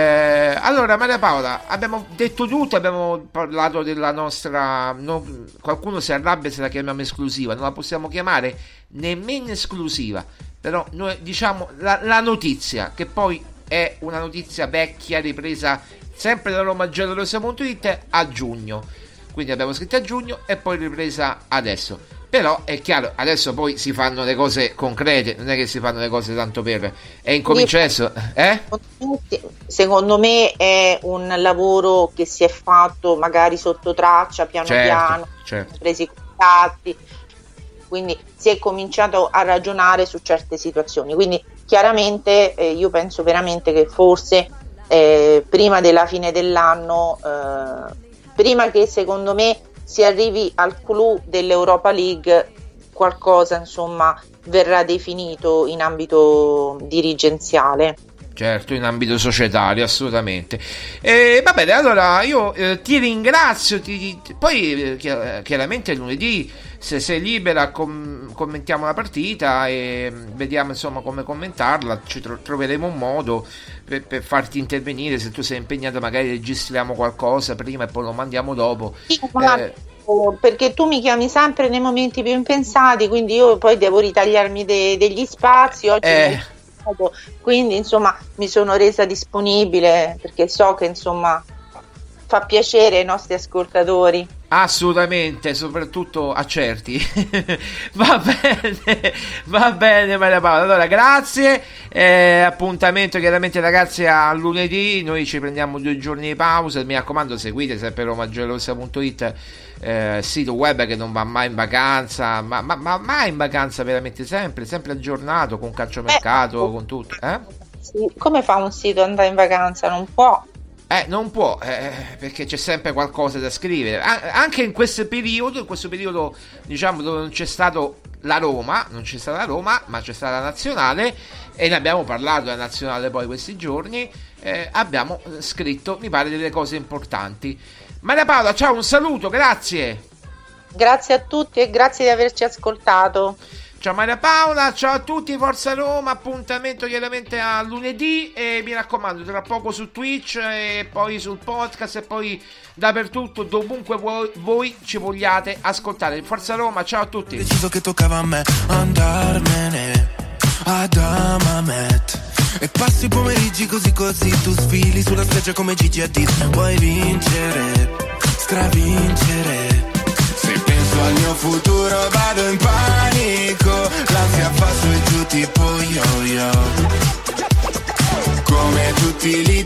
allora Maria Paola, abbiamo detto tutto, abbiamo parlato della nostra no, qualcuno si arrabbia se la chiamiamo esclusiva, non la possiamo chiamare nemmeno esclusiva, però noi diciamo la, la notizia, che poi è una notizia vecchia ripresa sempre da Roma Giallorossa.it a giugno, quindi abbiamo scritto a giugno e poi ripresa adesso, però è chiaro adesso poi si fanno le cose concrete, non è che si fanno le cose tanto per, e incomincia adesso eh? Secondo me è un lavoro che si è fatto magari sotto traccia, piano certo, piano certo. Presi contatti, quindi si è cominciato a ragionare su certe situazioni, quindi chiaramente eh, io penso veramente che forse eh, prima della fine dell'anno eh, prima che secondo me si arrivi al clou dell'Europa League, qualcosa insomma verrà definito in ambito dirigenziale. Certo, in ambito societario, assolutamente. E va bene, allora io eh, ti ringrazio, ti, ti, poi eh, chiaramente lunedì se sei libera com- commentiamo la partita e vediamo insomma come commentarla, ci tro- troveremo un modo per, per farti intervenire, se tu sei impegnato magari registriamo qualcosa prima e poi lo mandiamo dopo. Sì, ma eh, perché tu mi chiami sempre nei momenti più impensati, quindi io poi devo ritagliarmi de- degli spazi oggi. Eh, quindi insomma mi sono resa disponibile perché so che insomma fa piacere ai nostri ascoltatori. Assolutamente, soprattutto a certi. Va bene, va bene Maria Paola, allora grazie, eh, appuntamento chiaramente ragazzi a lunedì, noi ci prendiamo due giorni di pausa, mi raccomando seguite sempre roma giallorossa punto it, eh, sito web che non va mai in vacanza, ma, ma, ma mai in vacanza veramente, sempre sempre aggiornato con calciomercato, eh, con tutto eh? Sì. Come fa un sito andare in vacanza? Non può. Eh, non può, eh, perché c'è sempre qualcosa da scrivere. An- anche in questo periodo, in questo periodo, diciamo, dove non c'è stato la Roma, non c'è stata la Roma, ma c'è stata la Nazionale, e ne abbiamo parlato la Nazionale poi questi giorni, eh, abbiamo scritto, mi pare, delle cose importanti. Maria Paola, ciao, un saluto, grazie. Grazie a tutti e grazie di averci ascoltato. Ciao Maria Paola, ciao a tutti, Forza Roma, appuntamento chiaramente a lunedì e mi raccomando tra poco su Twitch e poi sul podcast e poi dappertutto, dovunque voi, voi ci vogliate ascoltare. Forza Roma, ciao a tutti. Ho deciso che toccava a me andarmene ad Amamet e passi i pomeriggi così così, tu sfili sulla spiaggia come Gigi Hadid, vuoi vincere, stravincere. Al mio futuro vado in panico, l'ansia fa su e giù tipo yo-yo, come tutti lì.